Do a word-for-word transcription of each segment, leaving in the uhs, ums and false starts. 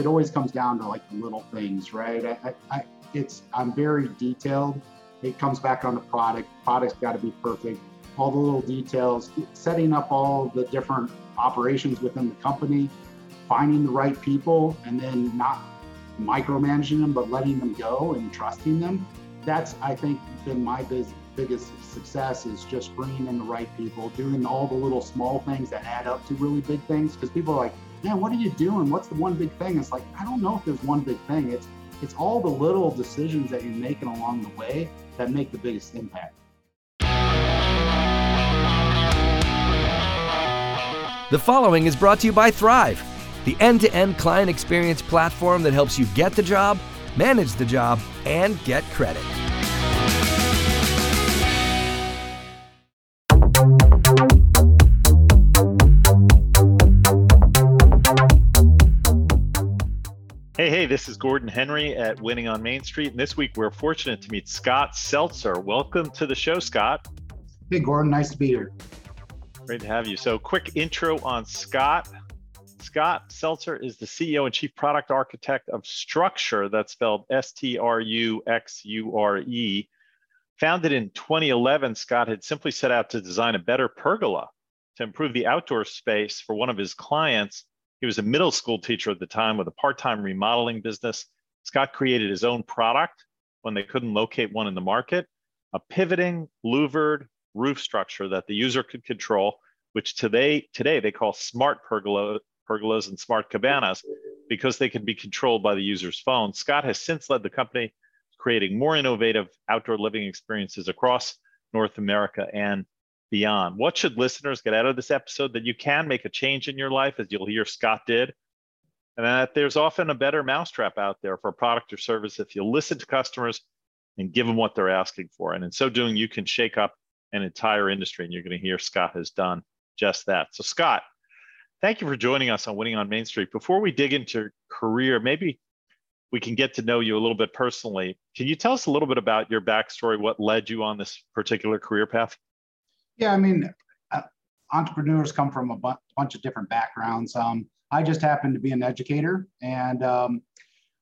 it always comes down to like the little things, right? I, I, it's I'm very detailed. It comes back on the product. Product's got to be perfect. All the little details, setting up all the different operations within the company, finding the right people, and then not micromanaging them, but letting them go and trusting them. That's, I think, been my biz- biggest success, is just bringing in the right people, doing all the little small things that add up to really big things. Because people are like, man, what are you doing? What's the one big thing? It's like, I don't know if there's one big thing. It's it's all the little decisions that you're making along the way that make the biggest impact. The following is brought to you by Thrive, the end-to-end client experience platform that helps you get the job, manage the job, and get credit. Hey, hey, this is Gordon Henry at Winning on Main Street, and this week we're fortunate to meet Scott Seltzer. Welcome to the show, Scott. Hey, Gordon, nice to be here. Great to have you. So, quick intro on Scott. Scott Seltzer is the C E O and Chief Product Architect of Structure, that's spelled S T R U X U R E. Founded in twenty eleven, Scott had simply set out to design a better pergola to improve the outdoor space for one of his clients. He was a middle school teacher at the time with a part-time remodeling business. Scott created his own product when they couldn't locate one in the market, a pivoting louvered roof structure that the user could control, which today today they call smart pergola, pergolas and smart cabanas because they can be controlled by the user's phone. Scott has since led the company creating more innovative outdoor living experiences across North America and beyond. What should listeners get out of this episode? That you can make a change in your life, as you'll hear Scott did, and that there's often a better mousetrap out there for a product or service if you listen to customers and give them what they're asking for. And in so doing, you can shake up an entire industry, and you're going to hear Scott has done just that. So Scott, thank you for joining us on Winning on Main Street. Before we dig into your career, maybe we can get to know you a little bit personally. Can you tell us a little bit about your backstory, what led you on this particular career path? Yeah, I mean, uh, entrepreneurs come from a bu- bunch of different backgrounds. Um, I just happen to be an educator. And um,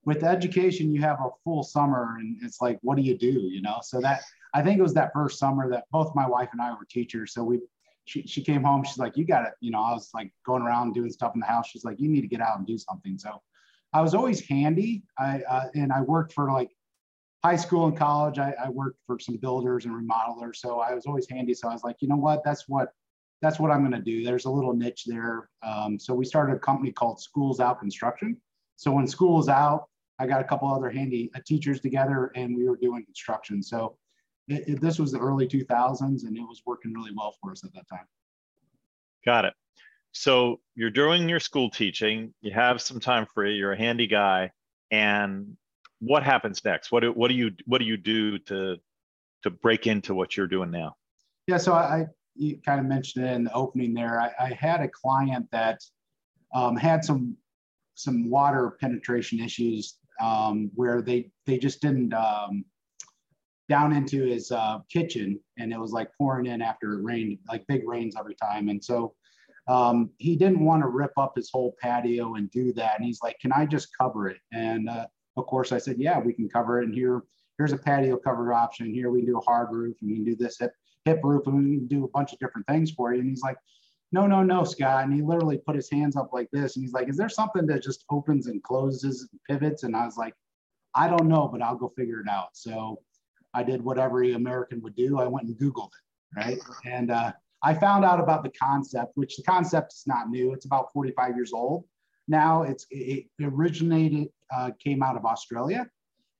with education, you have a full summer and it's like, what do you do? You know, so that, I think it was that first summer that both my wife and I were teachers. So we, she, she came home, she's like, you got to, you know, I was like going around doing stuff in the house. She's like, you need to get out and do something. So I was always handy. I uh, and I worked for like, high school and college, I, I worked for some builders and remodelers. So I was always handy. So I was like, you know what, that's what, that's what I'm going to do. There's a little niche there. Um, so we started a company called Schools Out Construction. So when school is out, I got a couple other handy uh, teachers together and we were doing construction. So it, it, this was the early two thousands and it was working really well for us at that time. Got it. So you're doing your school teaching, you have some time free, you're a handy guy, and what happens next? What do, what do you what do you do to to break into what you're doing now? Yeah, so I you kind of mentioned it in the opening there. I, I had a client that um, had some some water penetration issues um, where they they just didn't um, down into his uh, kitchen, and it was like pouring in after it rained, like big rains every time, and so. Um, he didn't want to rip up his whole patio and do that. And he's like, can I just cover it? And uh, of course I said, yeah, we can cover it. And here, here's a patio cover option. Here we can do a hard roof and we can do this hip, hip roof and we can do a bunch of different things for you. And he's like, no, no, no, Scott. And he literally put his hands up like this. And he's like, is there something that just opens and closes and pivots? And I was like, I don't know, but I'll go figure it out. So I did what every American would do. I went and Googled it, right? And, uh, I found out about the concept, which the concept is not new. It's about forty-five years old. Now it's, it originated, uh, came out of Australia.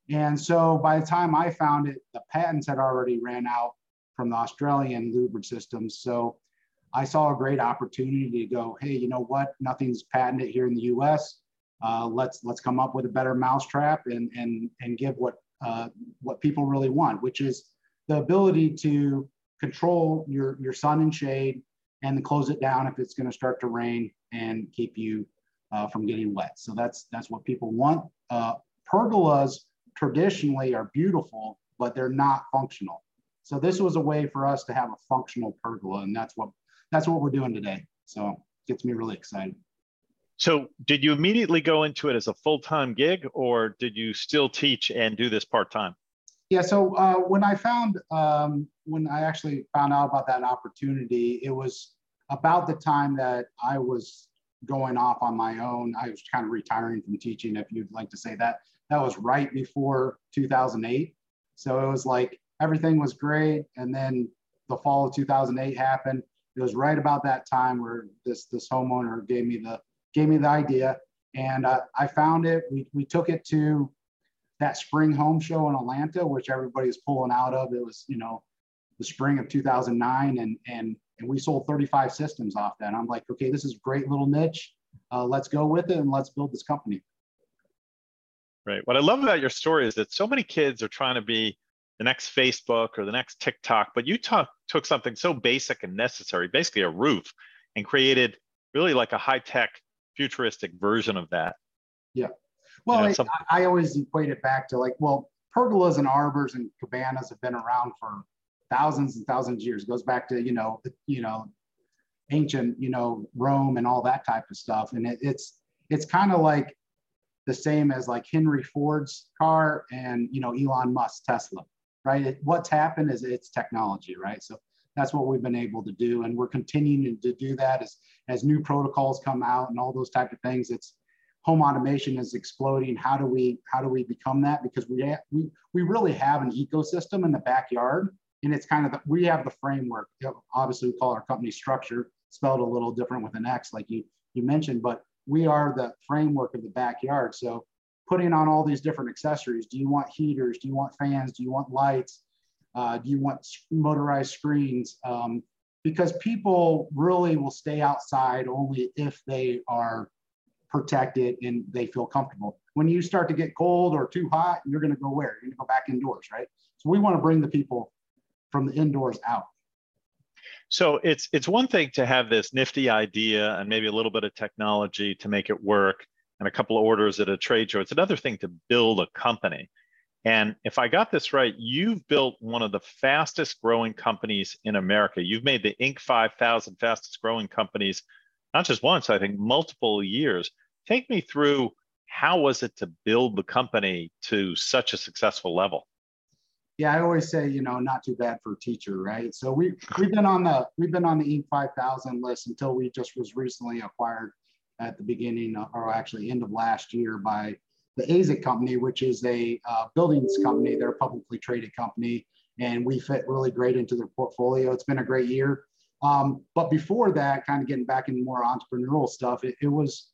And so by the time I found it, the patents had already ran out from the Australian louvered systems. So I saw a great opportunity to go, hey, you know what? Nothing's patented here in the U S. Uh, let's let's come up with a better mousetrap and and and give what uh, what people really want, which is the ability to control your, your sun and shade and then close it down if it's going to start to rain and keep you uh, from getting wet. So that's that's what people want. Uh, pergolas traditionally are beautiful, but they're not functional. So this was a way for us to have a functional pergola, and that's what that's what we're doing today. So it gets me really excited. So did you immediately go into it as a full-time gig, or did you still teach and do this part-time? Yeah, so uh, when I found, um, when I actually found out about that opportunity, it was about the time that I was going off on my own. I was kind of retiring from teaching, if you'd like to say that. That was right before two thousand eight. So it was like, everything was great. And then the fall of two thousand eight happened. It was right about that time where this, this homeowner gave me the gave me the idea, and uh, I found it. We, we took it to that spring home show in Atlanta, which everybody was pulling out of. It was, you know, the spring of two thousand nine, and and and we sold thirty-five systems off that. And I'm like, okay, this is a great little niche. Uh, let's go with it and let's build this company. Right. What I love about your story is that so many kids are trying to be the next Facebook or the next TikTok, but you t- took something so basic and necessary, basically a roof, and created really like a high-tech futuristic version of that. Yeah. Well, you know, it, some... I always equate it back to like, well, pergolas and arbors and cabanas have been around for thousands and thousands of years. It goes back to, you know, you know, ancient, you know, Rome and all that type of stuff. And it, it's, it's kind of like the same as like Henry Ford's car and, you know, Elon Musk's Tesla, right? It, what's happened is it's technology, right? So that's what we've been able to do. And we're continuing to do that as, as new protocols come out and all those types of things. It's home automation is exploding. How do we, how do we become that? Because we, ha- we, we really have an ecosystem in the backyard, and it's kind of, the, we have the framework. Obviously we call our company Structure, spelled a little different with an X like you, you mentioned, but we are the framework of the backyard. So putting on all these different accessories, do you want heaters? Do you want fans? Do you want lights? Uh, do you want motorized screens? Um, because people really will stay outside only if they are protected and they feel comfortable. When you start to get cold or too hot, you're going to go where? You're going to go back indoors, right? So we want to bring the people from the indoors out. So it's it's one thing to have this nifty idea and maybe a little bit of technology to make it work and a couple of orders at a trade show. It's another thing to build a company. And if I got this right, you've built one of the fastest growing companies in America. You've made the Inc five thousand fastest growing companies, not just once, I think multiple years. Take me through, how was it to build the company to such a successful level? Yeah, I always say, you know, not too bad for a teacher, right? So we, we've been on the we've been on the Inc five thousand list until we just was recently acquired at the beginning, of, or actually end of last year by the AZEK company, which is a uh, buildings company. They're a publicly traded company, and we fit really great into their portfolio. It's been a great year. Um, but before that, kind of getting back into more entrepreneurial stuff, it, it was,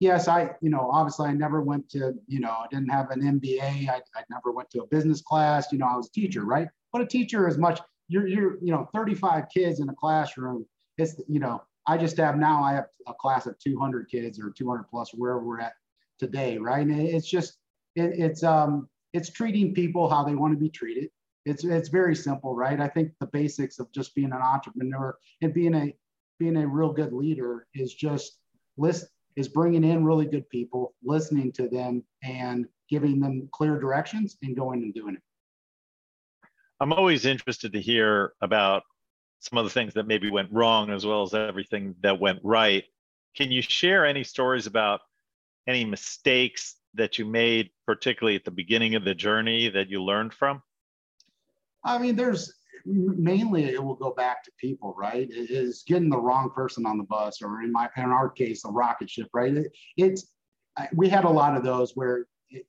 yes, I, you know, obviously I never went to, you know, I didn't have an M B A. I, I never went to a business class. You know, I was a teacher, right? But a teacher is much, you're, you're, you know, thirty-five kids in a classroom. It's, you know, I just have now, I have a class of two hundred kids or two hundred plus, wherever we're at today, right? And it's just, it, it's um, it's treating people how they want to be treated. It's it's very simple, right? I think the basics of just being an entrepreneur and being a being a real good leader is just list is bringing in really good people, listening to them, and giving them clear directions and going and doing it. I'm always interested to hear about some of the things that maybe went wrong as well as everything that went right. Can you share any stories about any mistakes that you made, particularly at the beginning of the journey, that you learned from? I mean, there's mainly, it will go back to people, right? It is getting the wrong person on the bus, or in my, in our case, a rocket ship, right? It, it's, we had a lot of those where it,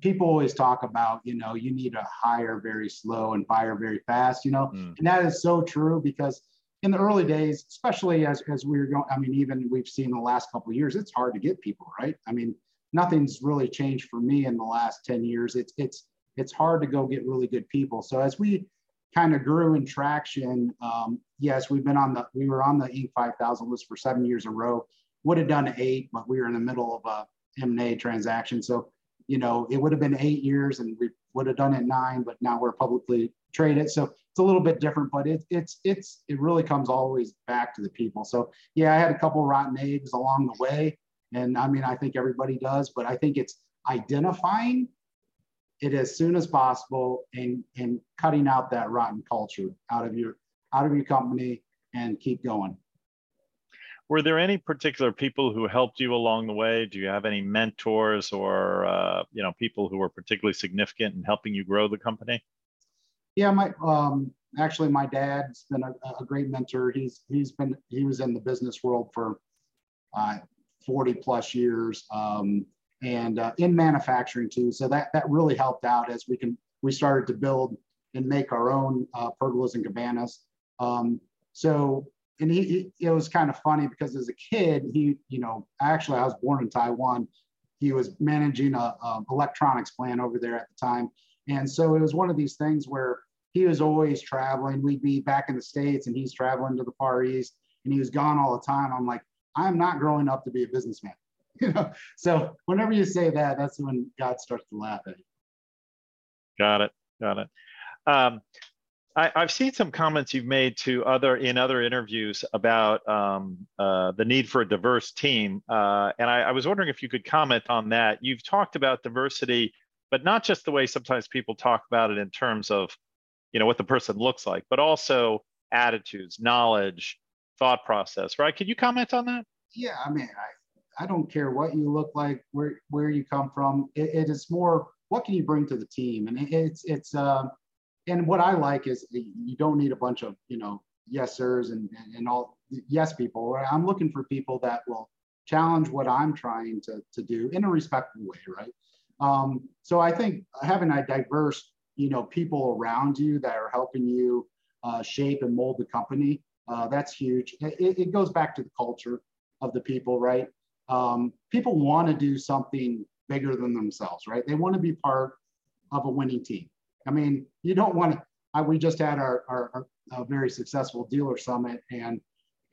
people always talk about, you know, you need to hire very slow and fire very fast, you know, mm. and that is so true, because in the early days, especially as, as we were going, I mean, even we've seen the last couple of years, it's hard to get people, right? I mean, nothing's really changed for me in the last ten years. It's it's it's hard to go get really good people. So as we kind of grew in traction, um, yes, we've been on the, we were on the Inc five thousand list for seven years in a row. Would have done eight, but we were in the middle of a M and A transaction. So, you know, it would have been eight years and we would have done it nine, but now we're publicly traded. So it's a little bit different, but it, it's, it's, it really comes always back to the people. So yeah, I had a couple of rotten eggs along the way. And I mean, I think everybody does, but I think it's identifying it as soon as possible and, and cutting out that rotten culture out of your, out of your company and keep going. Were there any particular people who helped you along the way? Do you have any mentors or uh, you know, people who were particularly significant in helping you grow the company? Yeah, my um, actually my dad's been a, a great mentor. He's he's been he was in the business world for uh, forty plus years um, and uh, in manufacturing too. So that that really helped out as we can we started to build and make our own uh, pergolas and cabanas. Um, so. And he, he, it was kind of funny because as a kid, he, you know, actually I was born in Taiwan. He was managing a, a electronics plant over there at the time. And so it was one of these things where he was always traveling. We'd be back in the States and he's traveling to the Far East and he was gone all the time. I'm like, I'm not growing up to be a businessman. You know, so whenever you say that, that's when God starts to laugh at you. Got it. Got it. Um, I, I've seen some comments you've made to other in other interviews about um, uh, the need for a diverse team, uh, and I, I was wondering if you could comment on that. You've talked about diversity, but not just the way sometimes people talk about it in terms of, you know, what the person looks like, but also attitudes, knowledge, thought process. Right? Could you comment on that? Yeah, I mean, I, I don't care what you look like, where where you come from. It, it is more what can you bring to the team, and it, it's it's. Uh, And what I like is you don't need a bunch of, you know, yes sirs and, and, and all yes people. Right? I'm looking for people that will challenge what I'm trying to, to do in a respectful way, right? Um, so I think having a diverse, you know, people around you that are helping you uh, shape and mold the company, uh, that's huge. It, it goes back to the culture of the people, right? Um, people want to do something bigger than themselves, right? They want to be part of a winning team. I mean, you don't want to, I, we just had our, our, our, our very successful dealer summit and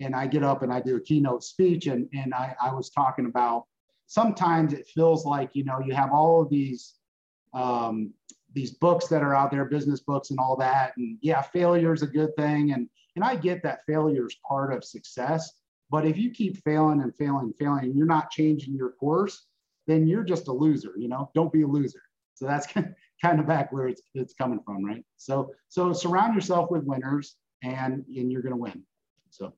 and I get up and I do a keynote speech and, and I, I was talking about, sometimes it feels like, you know, you have all of these, um, these books that are out there, business books and all that. And yeah, failure is a good thing. And, and I get that failure is part of success, but if you keep failing and failing, and failing, and you're not changing your course, then you're just a loser, you know, don't be a loser. So that's kind of, kind of back where it's, it's coming from, right? So so surround yourself with winners and, and you're gonna win, so.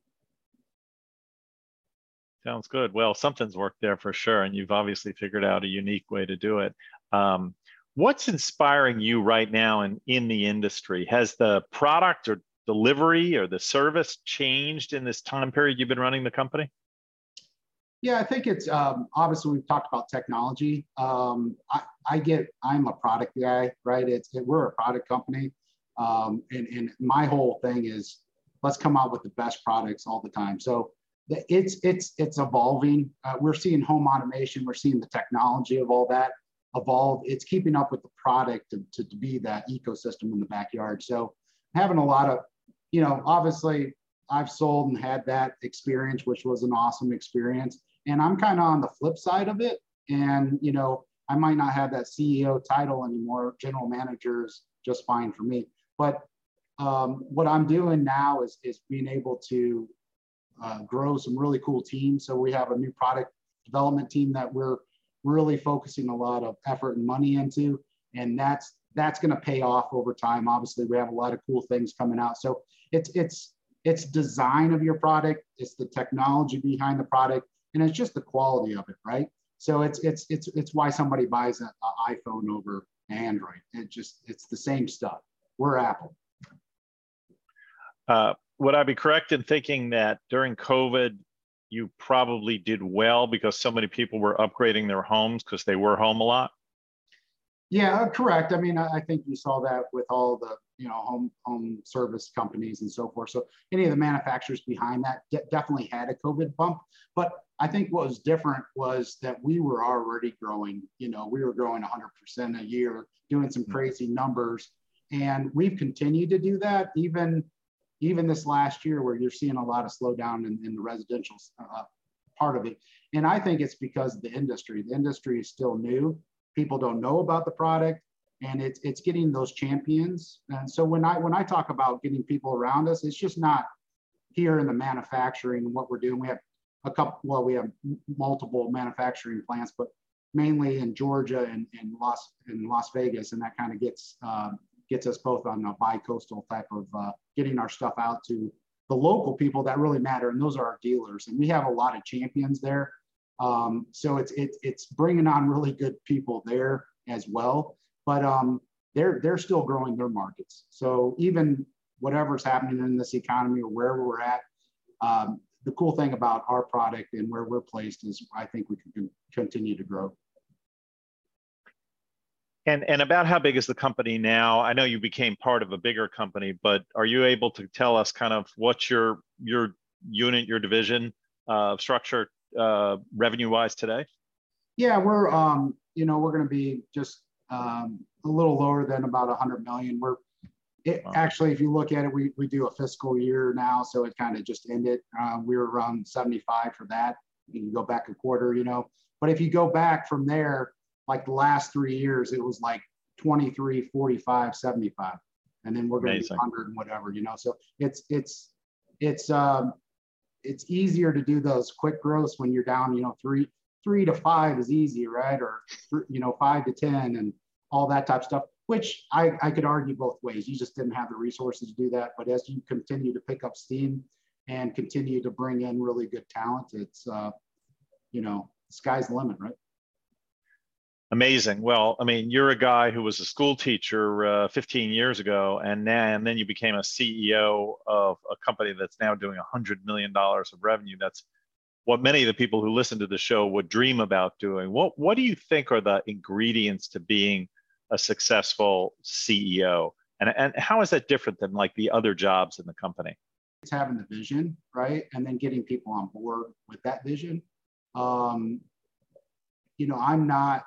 Sounds good. Well, something's worked there for sure, and you've obviously figured out a unique way to do it. Um, what's inspiring you right now in, in the industry? Has the product or delivery or the service changed in this time period you've been running the company? Yeah, I think it's, um, obviously we've talked about technology. Um, I, I get, I'm a product guy, right? It's, it, we're a product company. Um, and, and my whole thing is, let's come out with the best products all the time. So it's, it's, it's evolving. Uh, we're seeing home automation. We're seeing the technology of all that evolve. It's keeping up with the product to, to, to be that ecosystem in the backyard. So having a lot of, you know, obviously I've sold and had that experience, which was an awesome experience. And I'm kind of on the flip side of it. And, you know, I might not have that C E O title anymore. General manager is just fine for me. But um, what I'm doing now is, is being able to uh, grow some really cool teams. So we have a new product development team that we're really focusing a lot of effort and money into. And that's, that's going to pay off over time. Obviously, we have a lot of cool things coming out. So it's, it's, it's design of your product. It's the technology behind the product. And it's just the quality of it, right? So it's it's it's it's why somebody buys an iPhone over Android. It just it's the same stuff. We're Apple. Uh, would I be correct in thinking that during COVID, you probably did well because so many people were upgrading their homes because they were home a lot? Yeah, correct. I mean, I think you saw that with all the you know home home service companies and so forth. So any of the manufacturers behind that de definitely had a COVID bump, but I think what was different was that we were already growing, you know, we were growing one hundred percent a year, doing some crazy numbers. And we've continued to do that even, even this last year where you're seeing a lot of slowdown in, in the residential uh, part of it. And I think it's because of the industry. The industry is still new. People don't know about the product and it's, it's getting those champions. And so when I, when I talk about getting people around us, it's just not here in the manufacturing and what we're doing. We have a couple, well, we have multiple manufacturing plants, but mainly in Georgia and, and Las in Las Vegas, and that kind of gets um, gets us both on a bi-coastal type of uh, getting our stuff out to the local people that really matter, and those are our dealers. And we have a lot of champions there. Um, so it's, it's, it's bringing on really good people there as well, but um, they're, they're still growing their markets. So even whatever's happening in this economy or wherever we're at, um, the cool thing about our product and where we're placed is I think we can continue to grow. And, and about how big is the company now? I know you became part of a bigger company, but are you able to tell us kind of what's your, your unit, your division uh, structure uh, revenue-wise today? Yeah, we're, um, you know, we're going to be just um, a little lower than about one hundred million. We're it, wow. Actually, if you look at it, we, we do a fiscal year now, so it kind of just ended. Uh, we were around seventy-five for that. You can go back a quarter, you know. But if you go back from there, like the last three years, it was like twenty-three, forty-five, seventy-five. And then we're going to be one hundred and whatever, you know? So it's, it's, it's, um, it's easier to do those quick growths when you're down, you know, three, three to five is easy, right? Or, you know, five to ten and all that type of stuff, which I, I could argue both ways. You just didn't have the resources to do that. But as you continue to pick up steam and continue to bring in really good talent, it's, uh, you know, sky's the limit, right? Amazing. Well, I mean, you're a guy who was a school teacher uh, fifteen years ago, and then, and then you became a C E O of a company that's now doing one hundred million dollars of revenue. That's what many of the people who listen to the show would dream about doing. What, what do you think are the ingredients to being a successful C E O? And, and how is that different than like the other jobs in the company? It's having the vision, right? And then getting people on board with that vision. Um, you know, I'm not...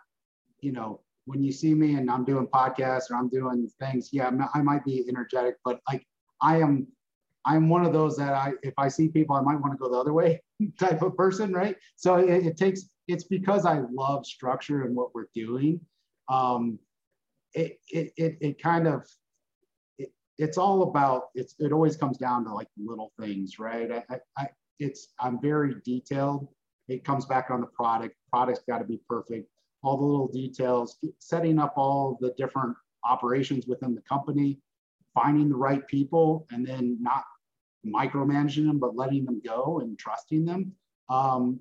You know, when you see me and I'm doing podcasts or I'm doing things, yeah, I'm not, I might be energetic, but like I am, I'm one of those that I, if I see people, I might want to go the other way type of person, right? So it, it takes, it's because I love structure and what we're doing. Um, it, it, it, it kind of, it, it's all about, it's, it always comes down to like little things, right? I, I, I it's, I'm very detailed. It comes back on the product. Product's got to be perfect. All the little details, setting up all the different operations within the company, finding the right people, and then not micromanaging them, but letting them go and trusting them. Um,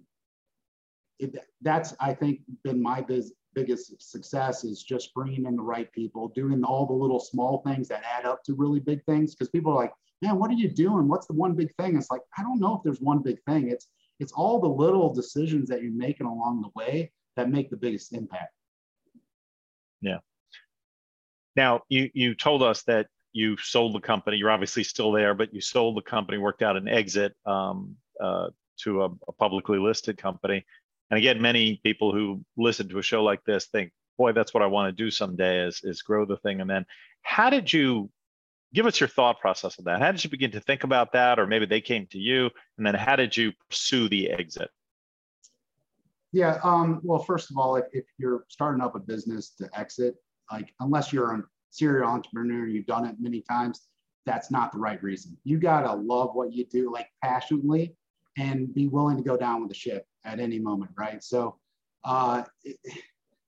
it, that's, I think, been my biz, biggest success is just bringing in the right people, doing all the little small things that add up to really big things. Because people are like, man, what are you doing? What's the one big thing? It's like, I don't know if there's one big thing. It's, it's all the little decisions that you're making along the way that make the biggest impact. Yeah. Now, you, you told us that you sold the company. You're obviously still there, but you sold the company, worked out an exit um, uh, to a, a publicly listed company. And again, many people who listen to a show like this think, boy, that's what I want to do someday is, is grow the thing. And then how did you, give us your thought process of that. How did you begin to think about that? Or maybe they came to you. And then how did you pursue the exit? Yeah. Um, well, first of all, if, if you're starting up a business to exit, like unless you're a serial entrepreneur, you've done it many times, that's not the right reason. You got to love what you do, like passionately, and be willing to go down with the ship at any moment. Right. So uh, it,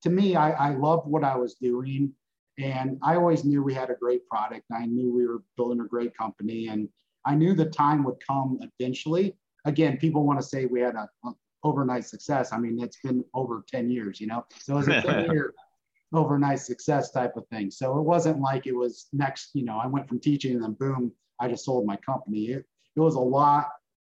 to me, I, I loved what I was doing, and I always knew we had a great product. I knew we were building a great company, and I knew the time would come eventually. Again, people want to say we had a, a overnight success. I mean, it's been over ten years, you know, so it was a ten year overnight success type of thing. So it wasn't like it was next, you know, I went from teaching and then boom, I just sold my company. It, it was a lot,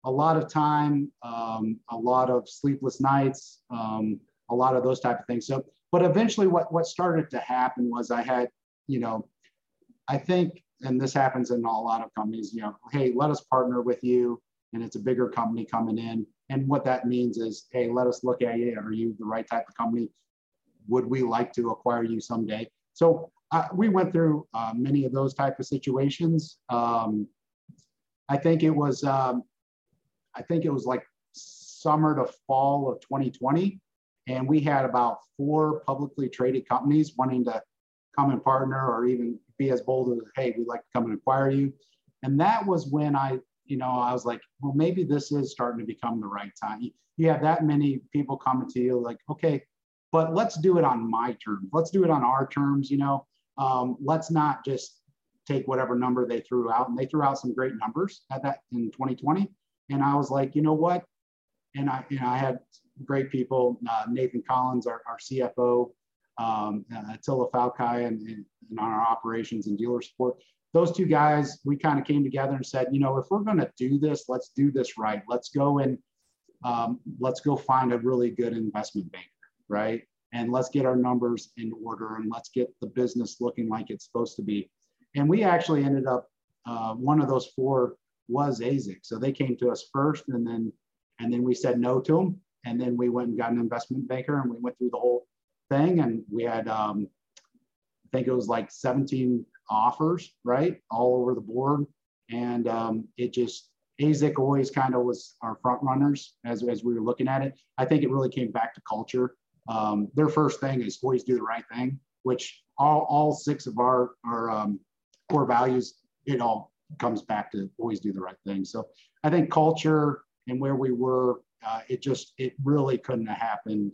a lot of time, um, a lot of sleepless nights, um, a lot of those type of things. So, but eventually what, what started to happen was I had, you know, I think, and this happens in a lot of companies, you know, hey, let us partner with you. And it's a bigger company coming in. And what that means is, hey, let us look at you. Are you the right type of company? Would we like to acquire you someday? So uh, we went through uh, many of those type of situations. Um, I think it was, um, I think it was like summer to fall of twenty twenty, and we had about four publicly traded companies wanting to come and partner, or even be as bold as, hey, we'd like to come and acquire you. And that was when I. You know, I was like, well, maybe this is starting to become the right time. You have that many people coming to you like, okay, but let's do it on my terms. Let's do it on our terms, you know. Um, let's not just take whatever number they threw out, and they threw out some great numbers at that in twenty twenty. And I was like, you know what? And I, you know, I had great people, uh, Nathan Collins, our, our C F O, um, Attila Falcai, and, and, and on our operations and dealer support. Those two guys, we kind of came together and said, you know, if we're going to do this, let's do this right. Let's go and um, let's go find a really good investment banker, right? And let's get our numbers in order, and let's get the business looking like it's supposed to be. And we actually ended up, uh, one of those four was AZEK. So they came to us first, and then and then we said no to them. And then we went and got an investment banker, and we went through the whole thing. And we had, um, I think it was like seventeen offers, right? All over the board. And um, it just, AZEK always kind of was our front runners as, as we were looking at it. I think it really came back to culture. Um, their first thing is always do the right thing, which all, all six of our, our um, core values, it all comes back to always do the right thing. So I think culture and where we were, uh, it just, it really couldn't have happened,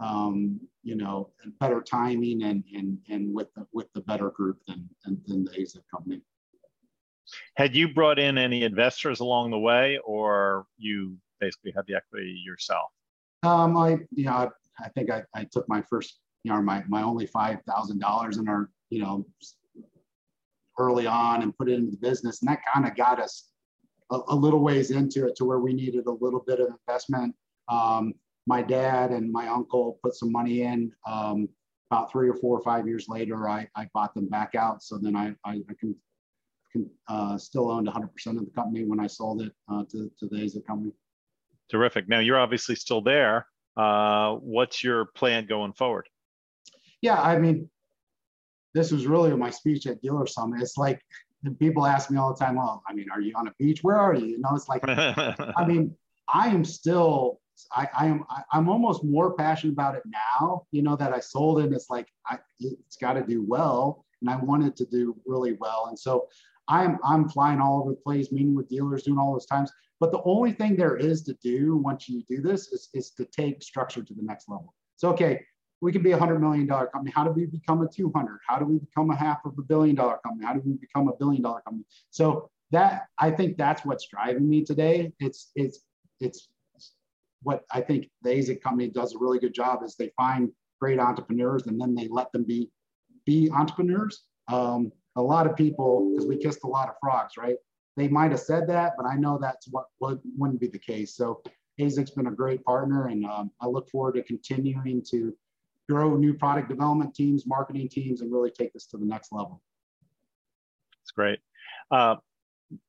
um, you know, better timing and, and, and with, the, with the better group than, than, than the AZEK company. Had you brought in any investors along the way, or you basically had the equity yourself? Um, I, you know, I, I think I, I took my first, you know, my, my only five thousand dollars in our, you know, early on and put it into the business. And that kind of got us a, a little ways into it to where we needed a little bit of investment. Um, my dad and my uncle put some money in. Um, about three or four or five years later, I, I bought them back out. So then I, I, I can, can uh, still owned one hundred percent of the company when I sold it uh, to, to the AZEK company. Terrific. Now you're obviously still there. Uh, what's your plan going forward? Yeah, I mean, this was really my speech at Dealer Summit. It's like people ask me all the time, well, I mean, are you on a beach? Where are you? You know, it's like, I mean, I am still, I, I am, I, I'm almost more passionate about it now, you know, that I sold it. And it's like, I, it's got to do well. And I wanted to do really well. And so I'm, I'm flying all over the place, meeting with dealers, doing all those times. But the only thing there is to do once you do this is, is to take Structure to the next level. So, okay, we can be a one hundred million dollar company. How do we become a two hundred? How do we become a half of a billion dollar company? How do we become a billion dollar company? So that, I think that's what's driving me today. It's, it's, it's what I think the AZEK company does a really good job is they find great entrepreneurs and then they let them be, be entrepreneurs. Um, a lot of people, because we kissed a lot of frogs, right? They might have said that, but I know that's what, what wouldn't be the case. So AZEK's been a great partner, and um, I look forward to continuing to grow new product development teams, marketing teams, and really take this to the next level. That's great. Uh,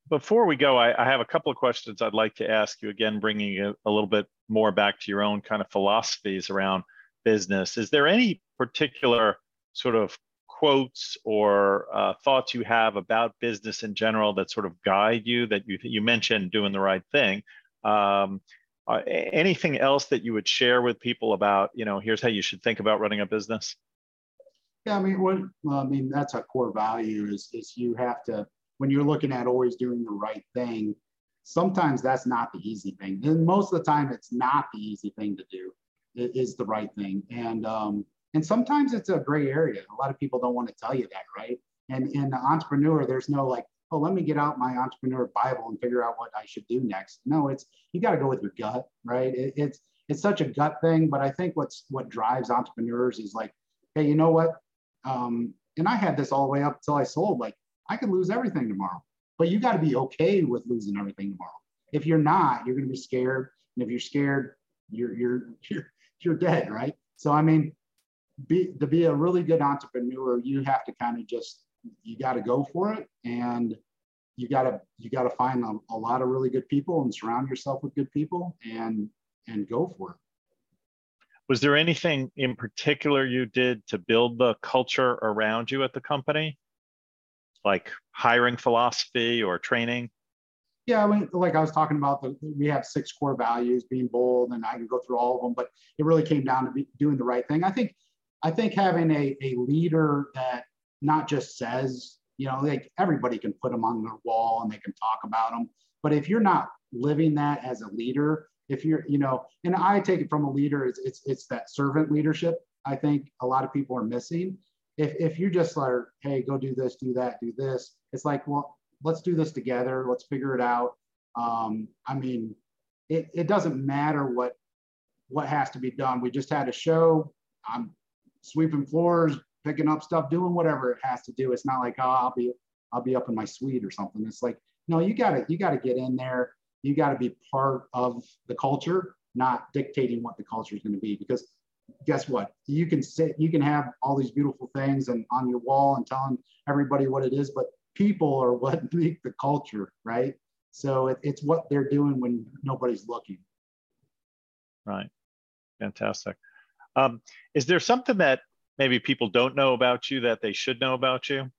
before we go, I, I have a couple of questions I'd like to ask you, again, bringing a, a little bit more back to your own kind of philosophies around business. Is there any particular sort of quotes or uh, thoughts you have about business in general that sort of guide you, that you, you mentioned doing the right thing? Um, uh, anything else that you would share with people about, you know, here's how you should think about running a business? Yeah, I mean, what, I mean, that's a core value is, is you have to, when you're looking at always doing the right thing, sometimes that's not the easy thing. And most of the time it's not the easy thing to do, it is the right thing. And, um, And sometimes it's a gray area. A lot of people don't want to tell you that, right? And in the entrepreneur, there's no like, oh, let me get out my entrepreneur Bible and figure out what I should do next. No, it's, you got to go with your gut, right? It, it's it's such a gut thing, but I think what's what drives entrepreneurs is like, hey, you know what? Um, and I had this all the way up until I sold. Like, I could lose everything tomorrow, but you got to be okay with losing everything tomorrow. If you're not, you're going to be scared, and if you're scared, you're you're you're you're dead, right? So I mean. Be, to be a really good entrepreneur, you have to kind of just, you got to go for it. And you got to, you got to find a, a lot of really good people and surround yourself with good people and, and go for it. Was there anything in particular you did to build the culture around you at the company? Like hiring philosophy or training? Yeah, I mean, like I was talking about, the, we have six core values, being bold, and I can go through all of them, but it really came down to be doing the right thing. I think I think having a, a leader that not just says, you know, like everybody can put them on their wall and they can talk about them. But if you're not living that as a leader, if you're, you know, and I take it from a leader, it's, it's, it's that servant leadership. I think a lot of people are missing. if, if you just are, hey, go do this, do that, do this, it's like, well, let's do this together. Let's figure it out. Um, I mean, it, it doesn't matter what, what has to be done. We just had a show. I'm sweeping floors, picking up stuff, doing whatever it has to do. It's not like, oh, I'll be, I'll be up in my suite or something. It's like, no, you gotta, you gotta get in there. You gotta be part of the culture, not dictating what the culture is going to be. Because guess what? You can sit, you can have all these beautiful things and on your wall and telling everybody what it is, but people are what make the culture, right? So it, it's what they're doing when nobody's looking. Right. Fantastic. Um, is there something that maybe people don't know about you that they should know about you?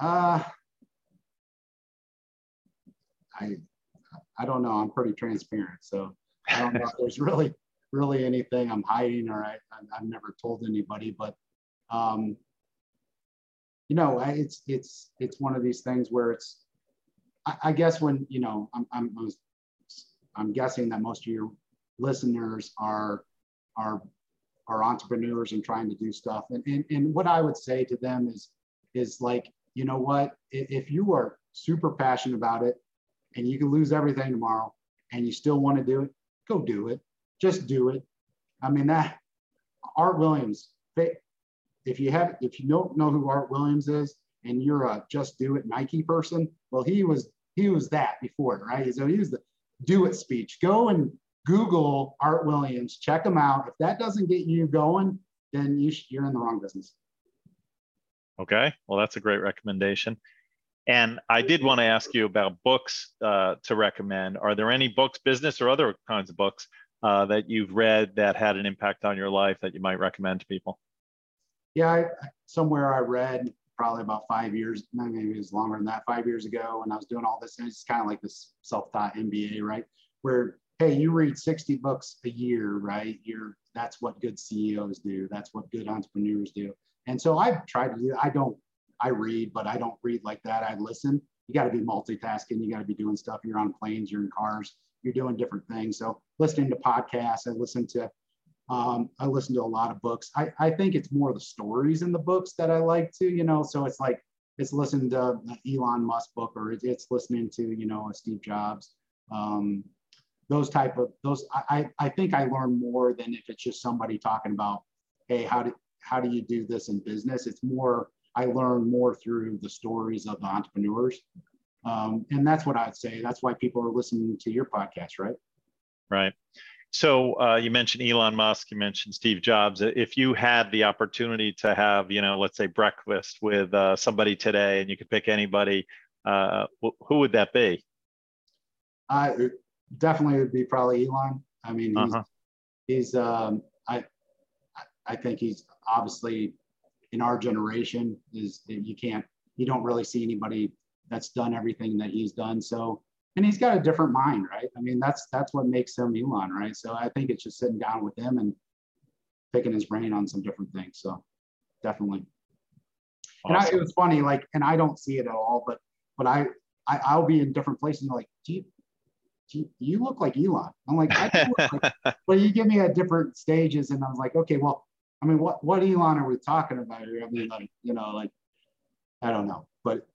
Uh, I, I don't know. I'm pretty transparent. So I don't know if there's really, really anything I'm hiding or I, I've never told anybody, but, um, you know, it's, it's, it's one of these things where it's, I, I guess when, you know, I'm, I'm, I was, I'm guessing that most of your listeners are, are, are entrepreneurs and trying to do stuff. And, and, and what I would say to them is, is like, you know what, if you are super passionate about it and you can lose everything tomorrow and you still want to do it, go do it. Just do it. I mean, that Art Williams, they, if you have, if you don't know who Art Williams is and you're a just do it Nike person, well, he was, he was that before, right? So he was the do it speech. Go and Google Art Williams, check him out. If that doesn't get you going, then you you're in the wrong business. Okay. Well, that's a great recommendation. And I did want to ask you about books uh, to recommend. Are there any books, business or other kinds of books uh, that you've read that had an impact on your life that you might recommend to people? Yeah, I, somewhere I read probably about five years, maybe it was longer than that, five years ago when I was doing all this. And it's kind of like this self-taught M B A, right? Where, hey, you read sixty books a year, right? You're, that's what good C E Os do. That's what good entrepreneurs do. And so I've tried to do that. I don't, I read, but I don't read like that. I listen. You got to be multitasking. You got to be doing stuff. You're on planes, you're in cars, you're doing different things. So listening to podcasts, I listen to, um, I listen to a lot of books. I, I think it's more the stories in the books that I like to, you know, so it's like, it's listening to an Elon Musk book, or it's, it's listening to, you know, a Steve Jobs, um, those type of, those, I, I think I learn more than if it's just somebody talking about, hey, how do, how do you do this in business? It's more, I learn more through the stories of the entrepreneurs. Um, and that's what I'd say. That's why people are listening to your podcast, right? Right. So uh, you mentioned Elon Musk, you mentioned Steve Jobs. If you had the opportunity to have, you know, let's say breakfast with uh, somebody today and you could pick anybody, uh, who would that be? I definitely would be probably Elon. I mean, he's, uh-huh. he's um, I, I think he's obviously, in our generation, is you can't, you don't really see anybody that's done everything that he's done. So, and he's got a different mind, right? I mean, that's, that's what makes him Elon, right? So I think it's just sitting down with him and picking his brain on some different things. So definitely. Awesome. And I, it was funny, like, and I don't see it at all, but, but I, I I'll be in different places and like, do you, do you, you look like Elon? I'm like, I look like, but you give me at different stages. And I was like, okay, well, I mean, what, what Elon are we talking about here? I mean, like, you know, like, I don't know, but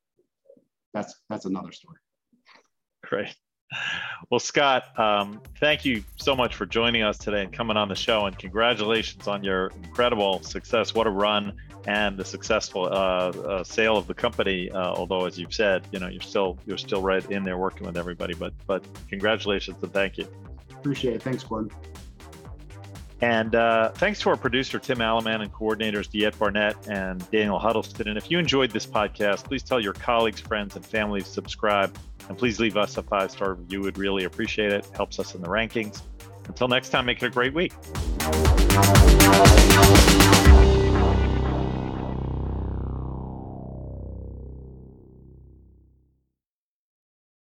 that's, that's another story. Great. Well, Scott, um, thank you so much for joining us today and coming on the show, and congratulations on your incredible success. What a run, and the successful uh, uh, sale of the company. Uh, although, as you've said, you know, you're still, you're still right in there working with everybody, but, but congratulations and thank you. Appreciate it. Thanks, Glenn. And uh, thanks to our producer, Tim Alleman, and coordinators, Diet Barnett and Daniel Huddleston. And if you enjoyed this podcast, please tell your colleagues, friends, and family to subscribe. And please leave us a five-star review. We'd really appreciate it. It helps us in the rankings. Until next time, make it a great week.